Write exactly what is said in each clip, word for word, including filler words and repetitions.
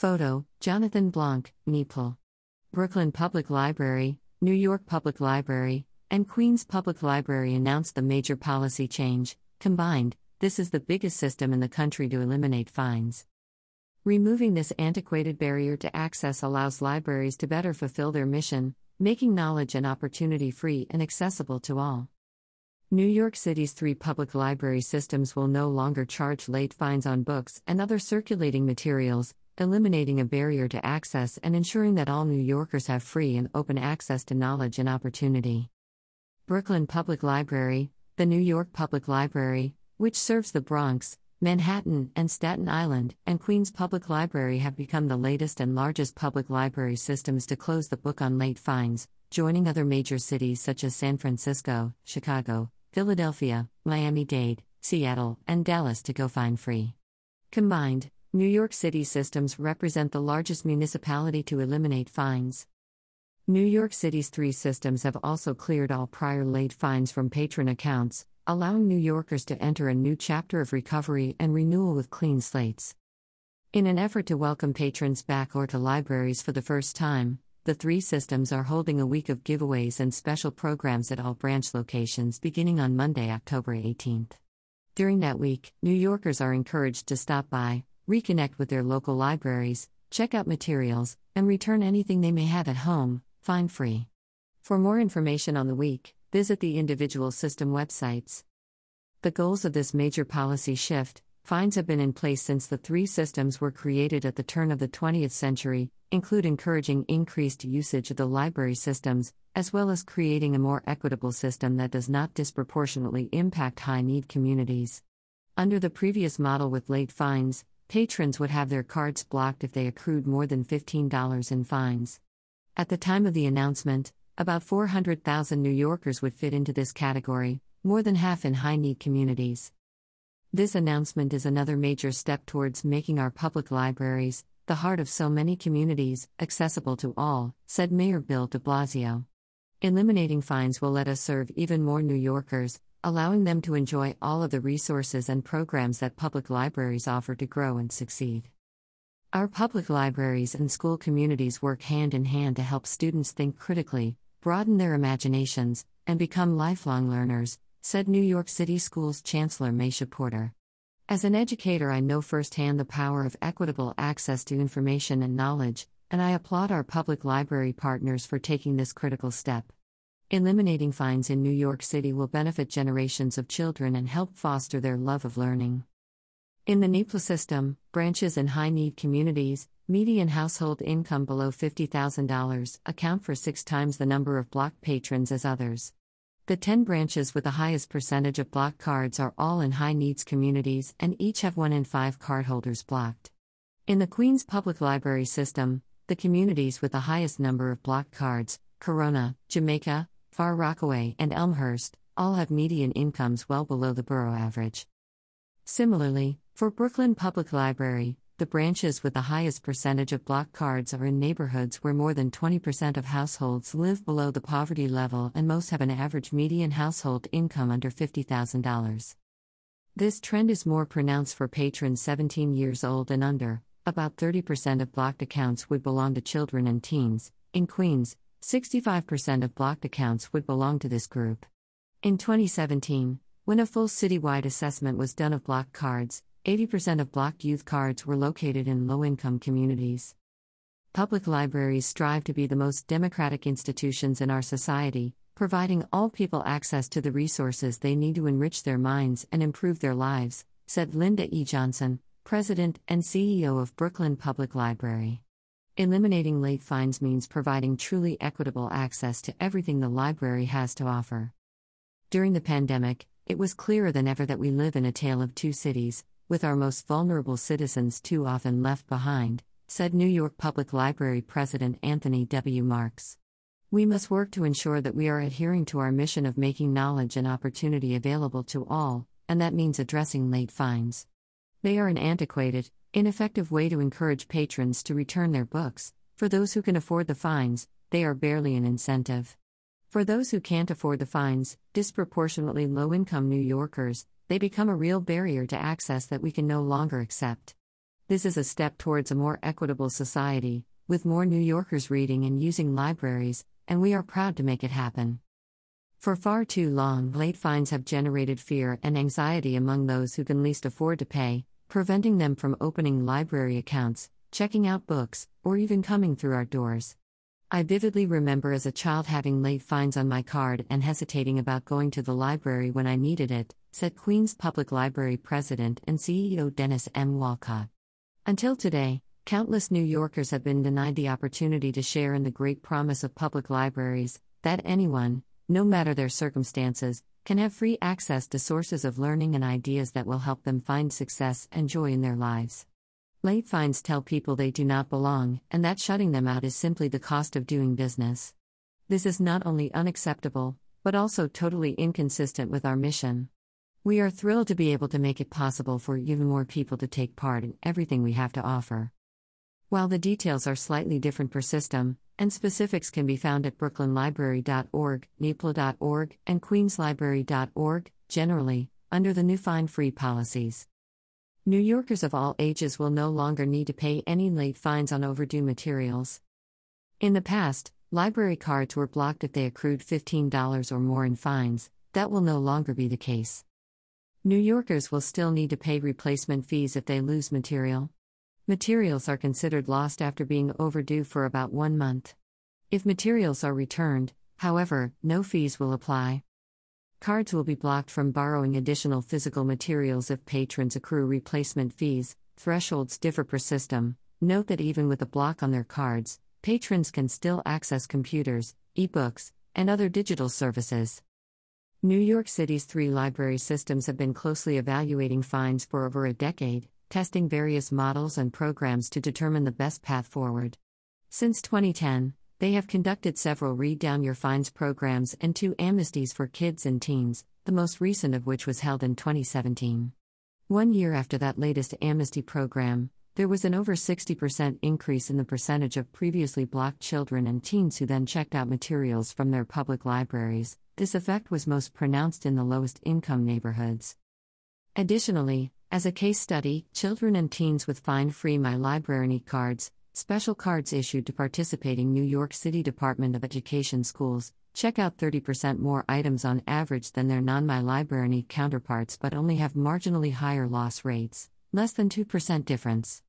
Photo, Jonathan Blanc, N Y P L. Brooklyn Public Library, New York Public Library, and Queens Public Library announced the major policy change. Combined, this is the biggest system in the country to eliminate fines. Removing this antiquated barrier to access allows libraries to better fulfill their mission, making knowledge and opportunity free and accessible to all. New York City's three public library systems will no longer charge late fines on books and other circulating materials, eliminating a barrier to access and ensuring that all New Yorkers have free and open access to knowledge and opportunity. Brooklyn Public Library, the New York Public Library, which serves the Bronx, Manhattan and Staten Island, and Queens Public Library have become the latest and largest public library systems to close the book on late fines, joining other major cities such as San Francisco, Chicago, Philadelphia, Miami-Dade, Seattle, and Dallas to go fine-free. Combined, New York City systems represent the largest municipality to eliminate fines. New York City's three systems have also cleared all prior late fines from patron accounts, allowing New Yorkers to enter a new chapter of recovery and renewal with clean slates. In an effort to welcome patrons back or to libraries for the first time, the three systems are holding a week of giveaways and special programs at all branch locations beginning on Monday, October eighteenth. During that week, New Yorkers are encouraged to stop by, reconnect with their local libraries, check out materials, and return anything they may have at home, fine-free. For more information on the week, visit the individual system websites. The goals of this major policy shift: fines have been in place since the three systems were created at the turn of the twentieth century, include encouraging increased usage of the library systems, as well as creating a more equitable system that does not disproportionately impact high-need communities. Under the previous model with late fines, patrons would have their cards blocked if they accrued more than fifteen dollars in fines. At the time of the announcement, about four hundred thousand New Yorkers would fit into this category, more than half in high-need communities. This announcement is another major step towards making our public libraries, the heart of so many communities, accessible to all, said Mayor Bill de Blasio. Eliminating fines will let us serve even more New Yorkers, allowing them to enjoy all of the resources and programs that public libraries offer to grow and succeed. Our public libraries and school communities work hand in hand to help students think critically, broaden their imaginations, and become lifelong learners, said New York City Schools Chancellor Meisha Porter. As an educator, I know firsthand the power of equitable access to information and knowledge, and I applaud our public library partners for taking this critical step. Eliminating fines in New York City will benefit generations of children and help foster their love of learning. In the N Y P L system, branches in high-need communities, median household income below fifty thousand dollars account for six times the number of block patrons as others. The ten branches with the highest percentage of block cards are all in high-needs communities and each have one in five cardholders blocked. In the Queens Public Library system, the communities with the highest number of block cards, Corona, Jamaica, Far Rockaway, and Elmhurst, all have median incomes well below the borough average. Similarly, for Brooklyn Public Library, the branches with the highest percentage of block cards are in neighborhoods where more than twenty percent of households live below the poverty level and most have an average median household income under fifty thousand dollars. This trend is more pronounced for patrons seventeen years old and under. About thirty percent of blocked accounts would belong to children and teens. In Queens, sixty-five percent of blocked accounts would belong to this group. In twenty seventeen, when a full citywide assessment was done of blocked cards, eighty percent of blocked youth cards were located in low-income communities. Public libraries strive to be the most democratic institutions in our society, providing all people access to the resources they need to enrich their minds and improve their lives, said Linda E. Johnson, President and C E O of Brooklyn Public Library. Eliminating late fines means providing truly equitable access to everything the library has to offer. During the pandemic, it was clearer than ever that we live in a tale of two cities, with our most vulnerable citizens too often left behind, said New York Public Library President Anthony W. Marks. We must work to ensure that we are adhering to our mission of making knowledge and opportunity available to all, and that means addressing late fines. They are an antiquated, ineffective way to encourage patrons to return their books. For those who can afford the fines, they are barely an incentive. For those who can't afford the fines, disproportionately low-income New Yorkers, they become a real barrier to access that we can no longer accept. This is a step towards a more equitable society, with more New Yorkers reading and using libraries, and we are proud to make it happen. For far too long, late fines have generated fear and anxiety among those who can least afford to pay, preventing them from opening library accounts, checking out books, or even coming through our doors. I vividly remember as a child having late fines on my card and hesitating about going to the library when I needed it, said Queens Public Library President and C E O Dennis M. Walcott. Until today, countless New Yorkers have been denied the opportunity to share in the great promise of public libraries, that anyone, no matter their circumstances, can have free access to sources of learning and ideas that will help them find success and joy in their lives. Late fines tell people they do not belong, and that shutting them out is simply the cost of doing business. This is not only unacceptable, but also totally inconsistent with our mission. We are thrilled to be able to make it possible for even more people to take part in everything we have to offer. While the details are slightly different per system, and specifics can be found at brooklyn library dot org, nepla dot org, and queens library dot org, generally, under the new fine-free policies. New Yorkers of all ages will no longer need to pay any late fines on overdue materials. In the past, library cards were blocked if they accrued fifteen dollars or more in fines. That will no longer be the case. New Yorkers will still need to pay replacement fees if they lose material. Materials are considered lost after being overdue for about one month. If materials are returned, however, no fees will apply. Cards will be blocked from borrowing additional physical materials if patrons accrue replacement fees. Thresholds differ per system. Note that even with a block on their cards, patrons can still access computers, e-books, and other digital services. New York City's three library systems have been closely evaluating fines for over a decade, testing various models and programs to determine the best path forward. Since twenty ten, they have conducted several Read Down Your Fines programs and two amnesties for kids and teens, the most recent of which was held in twenty seventeen. One year after that latest amnesty program, there was an over sixty percent increase in the percentage of previously blocked children and teens who then checked out materials from their public libraries. This effect was most pronounced in the lowest-income neighborhoods. Additionally, as a case study, children and teens with fine-free MyLibraryNet cards, special cards issued to participating New York City Department of Education schools, check out thirty percent more items on average than their non-MyLibraryNet counterparts but only have marginally higher loss rates, less than two percent difference.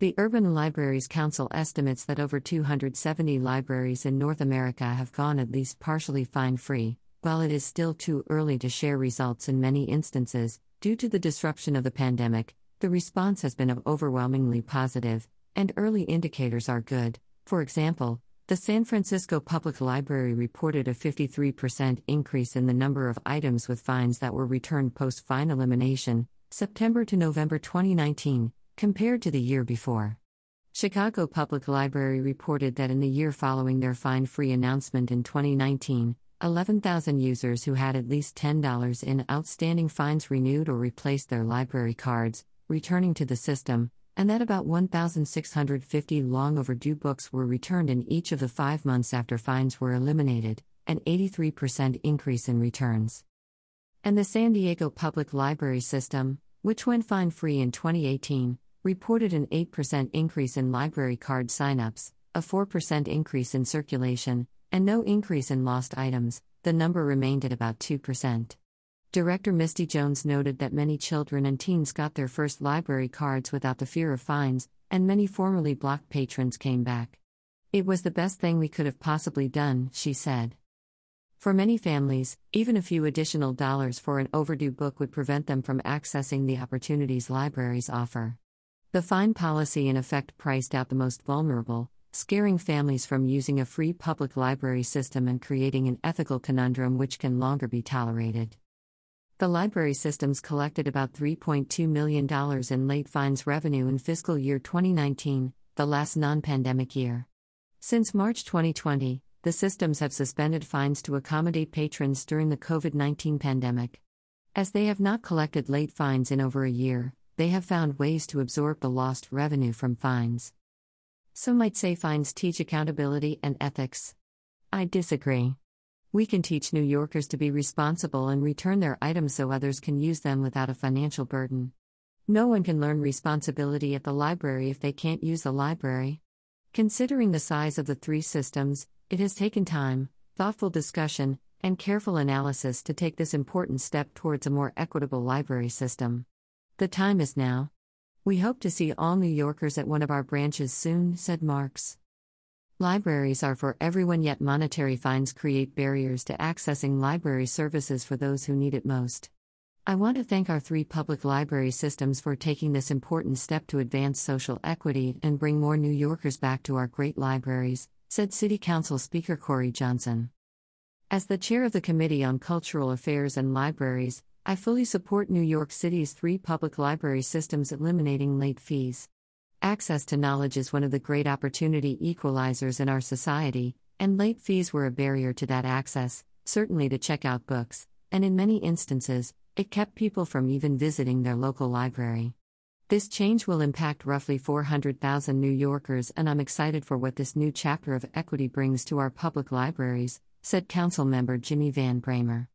The Urban Libraries Council estimates that over two hundred seventy libraries in North America have gone at least partially fine-free. While it is still too early to share results in many instances, due to the disruption of the pandemic, the response has been overwhelmingly positive, and early indicators are good. For example, the San Francisco Public Library reported a fifty-three percent increase in the number of items with fines that were returned post-fine elimination, September to November twenty nineteen, compared to the year before. Chicago Public Library reported that in the year following their fine-free announcement in twenty nineteen, eleven thousand users who had at least ten dollars in outstanding fines renewed or replaced their library cards, returning to the system, and that about one thousand six hundred fifty long overdue books were returned in each of the five months after fines were eliminated, an eighty-three percent increase in returns. And the San Diego Public Library System, which went fine-free in twenty eighteen, reported an eight percent increase in library card signups, a four percent increase in circulation, and no increase in lost items. The number remained at about two percent. Director Misty Jones noted that many children and teens got their first library cards without the fear of fines, and many formerly blocked patrons came back. It was the best thing we could have possibly done, she said. For many families, even a few additional dollars for an overdue book would prevent them from accessing the opportunities libraries offer. The fine policy in effect priced out the most vulnerable, scaring families from using a free public library system and creating an ethical conundrum which can no longer be tolerated. The library systems collected about three point two million dollars in late fines revenue in fiscal year twenty nineteen, the last non-pandemic year. Since March twenty twenty, the systems have suspended fines to accommodate patrons during the COVID nineteen pandemic. As they have not collected late fines in over a year, they have found ways to absorb the lost revenue from fines. Some might say fines teach accountability and ethics. I disagree. We can teach New Yorkers to be responsible and return their items so others can use them without a financial burden. No one can learn responsibility at the library if they can't use the library. Considering the size of the three systems, it has taken time, thoughtful discussion, and careful analysis to take this important step towards a more equitable library system. The time is now. We hope to see all New Yorkers at one of our branches soon, said Marks. Libraries are for everyone, yet monetary fines create barriers to accessing library services for those who need it most. I want to thank our three public library systems for taking this important step to advance social equity and bring more New Yorkers back to our great libraries, said City Council Speaker Corey Johnson. As the chair of the Committee on Cultural Affairs and Libraries, I fully support New York City's three public library systems eliminating late fees. Access to knowledge is one of the great opportunity equalizers in our society, and late fees were a barrier to that access, certainly to check out books, and in many instances, it kept people from even visiting their local library. This change will impact roughly four hundred thousand New Yorkers, and I'm excited for what this new chapter of equity brings to our public libraries, said Councilmember Jimmy Van Bramer.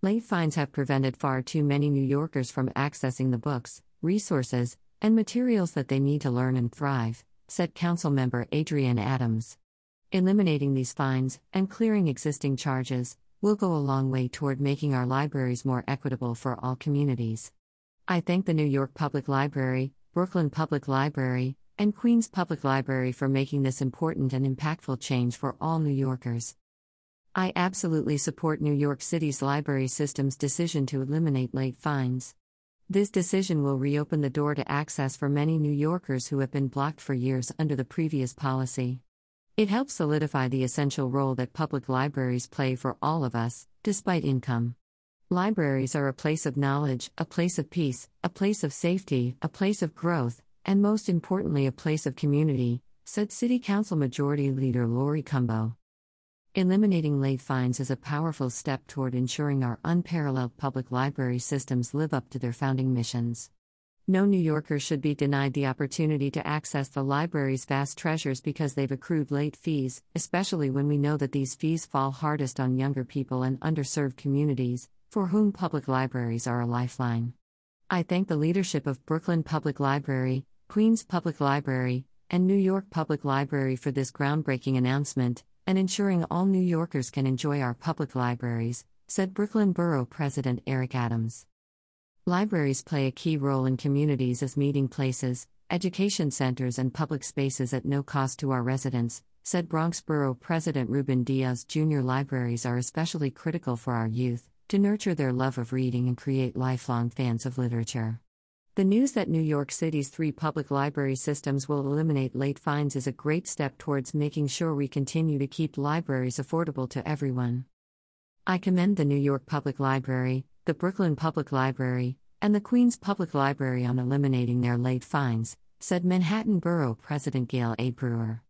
Late fines have prevented far too many New Yorkers from accessing the books, resources, and materials that they need to learn and thrive, said Councilmember Adrienne Adams. Eliminating these fines, and clearing existing charges, will go a long way toward making our libraries more equitable for all communities. I thank the New York Public Library, Brooklyn Public Library, and Queens Public Library for making this important and impactful change for all New Yorkers. I absolutely support New York City's library system's decision to eliminate late fines. This decision will reopen the door to access for many New Yorkers who have been blocked for years under the previous policy. It helps solidify the essential role that public libraries play for all of us, despite income. Libraries are a place of knowledge, a place of peace, a place of safety, a place of growth, and most importantly a place of community, said City Council Majority Leader Lori Cumbo. Eliminating late fines is a powerful step toward ensuring our unparalleled public library systems live up to their founding missions. No New Yorker should be denied the opportunity to access the library's vast treasures because they've accrued late fees, especially when we know that these fees fall hardest on younger people and underserved communities, for whom public libraries are a lifeline. I thank the leadership of Brooklyn Public Library, Queens Public Library, and New York Public Library for this groundbreaking announcement, and ensuring all New Yorkers can enjoy our public libraries, said Brooklyn Borough President Eric Adams. Libraries play a key role in communities as meeting places, education centers and public spaces at no cost to our residents, said Bronx Borough President Ruben Diaz Junior Libraries are especially critical for our youth, to nurture their love of reading and create lifelong fans of literature. The news that New York City's three public library systems will eliminate late fines is a great step towards making sure we continue to keep libraries affordable to everyone. I commend the New York Public Library, the Brooklyn Public Library, and the Queens Public Library on eliminating their late fines, said Manhattan Borough President Gail A. Brewer.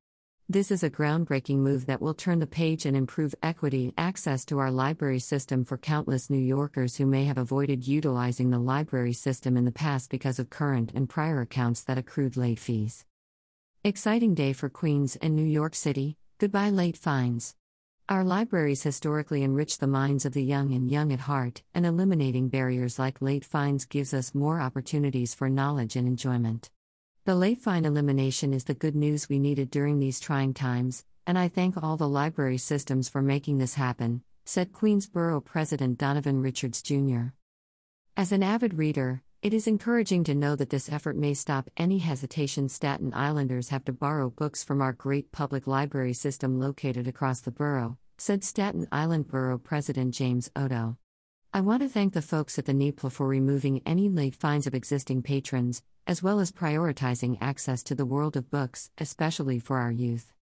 This is a groundbreaking move that will turn the page and improve equity and access to our library system for countless New Yorkers who may have avoided utilizing the library system in the past because of current and prior accounts that accrued late fees. Exciting day for Queens and New York City. Goodbye late fines. Our libraries historically enrich the minds of the young and young at heart, and eliminating barriers like late fines gives us more opportunities for knowledge and enjoyment. The late fine elimination is the good news we needed during these trying times, and I thank all the library systems for making this happen, said Queens Borough President Donovan Richards, Junior As an avid reader, it is encouraging to know that this effort may stop any hesitation Staten Islanders have to borrow books from our great public library system located across the borough, said Staten Island Borough President James Odo. I want to thank the folks at the N Y P L for removing any late fines of existing patrons, as well as prioritizing access to the world of books, especially for our youth.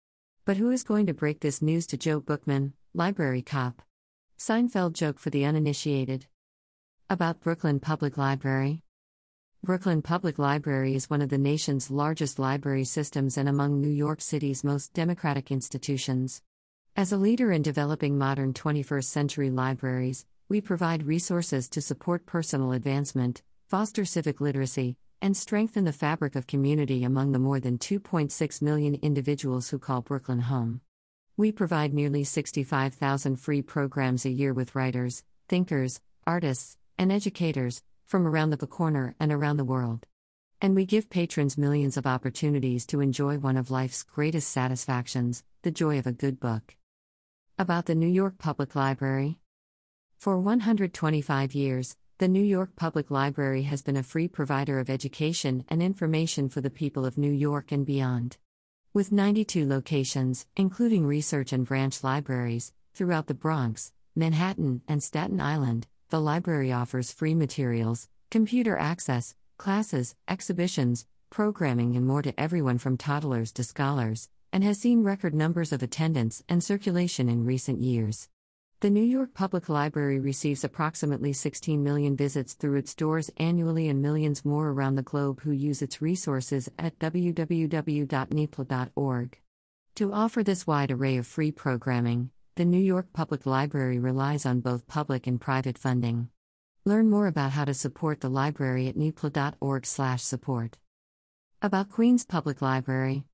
But who is going to break this news to Joe Bookman, library cop? Seinfeld joke for the uninitiated. About Brooklyn Public Library. Brooklyn Public Library is one of the nation's largest library systems and among New York City's most democratic institutions. As a leader in developing modern twenty-first century libraries, we provide resources to support personal advancement, foster civic literacy, and strengthen the fabric of community among the more than two point six million individuals who call Brooklyn home. We provide nearly sixty-five thousand free programs a year with writers, thinkers, artists, and educators, from around the corner and around the world. And we give patrons millions of opportunities to enjoy one of life's greatest satisfactions, the joy of a good book. About the New York Public Library. For one hundred twenty-five years, the New York Public Library has been a free provider of education and information for the people of New York and beyond. With ninety-two locations, including research and branch libraries, throughout the Bronx, Manhattan, and Staten Island, the library offers free materials, computer access, classes, exhibitions, programming and more to everyone from toddlers to scholars, and has seen record numbers of attendance and circulation in recent years. The New York Public Library receives approximately sixteen million visits through its doors annually and millions more around the globe who use its resources at w w w dot nepla dot org. To offer this wide array of free programming, the New York Public Library relies on both public and private funding. Learn more about how to support the library at nepla dot org slash support. About Queens Public Library.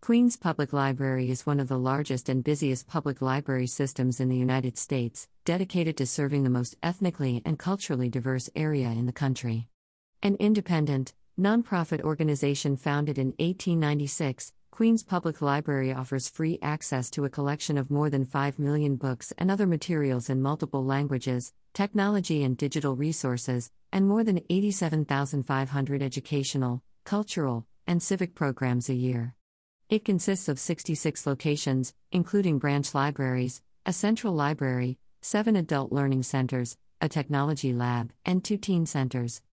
Queens Public Library is one of the largest and busiest public library systems in the United States, dedicated to serving the most ethnically and culturally diverse area in the country. An independent, nonprofit organization founded in eighteen ninety-six, Queens Public Library offers free access to a collection of more than five million books and other materials in multiple languages, technology and digital resources, and more than eighty-seven thousand five hundred educational, cultural, and civic programs a year. It consists of sixty-six locations, including branch libraries, a central library, seven adult learning centers, a technology lab, and two teen centers.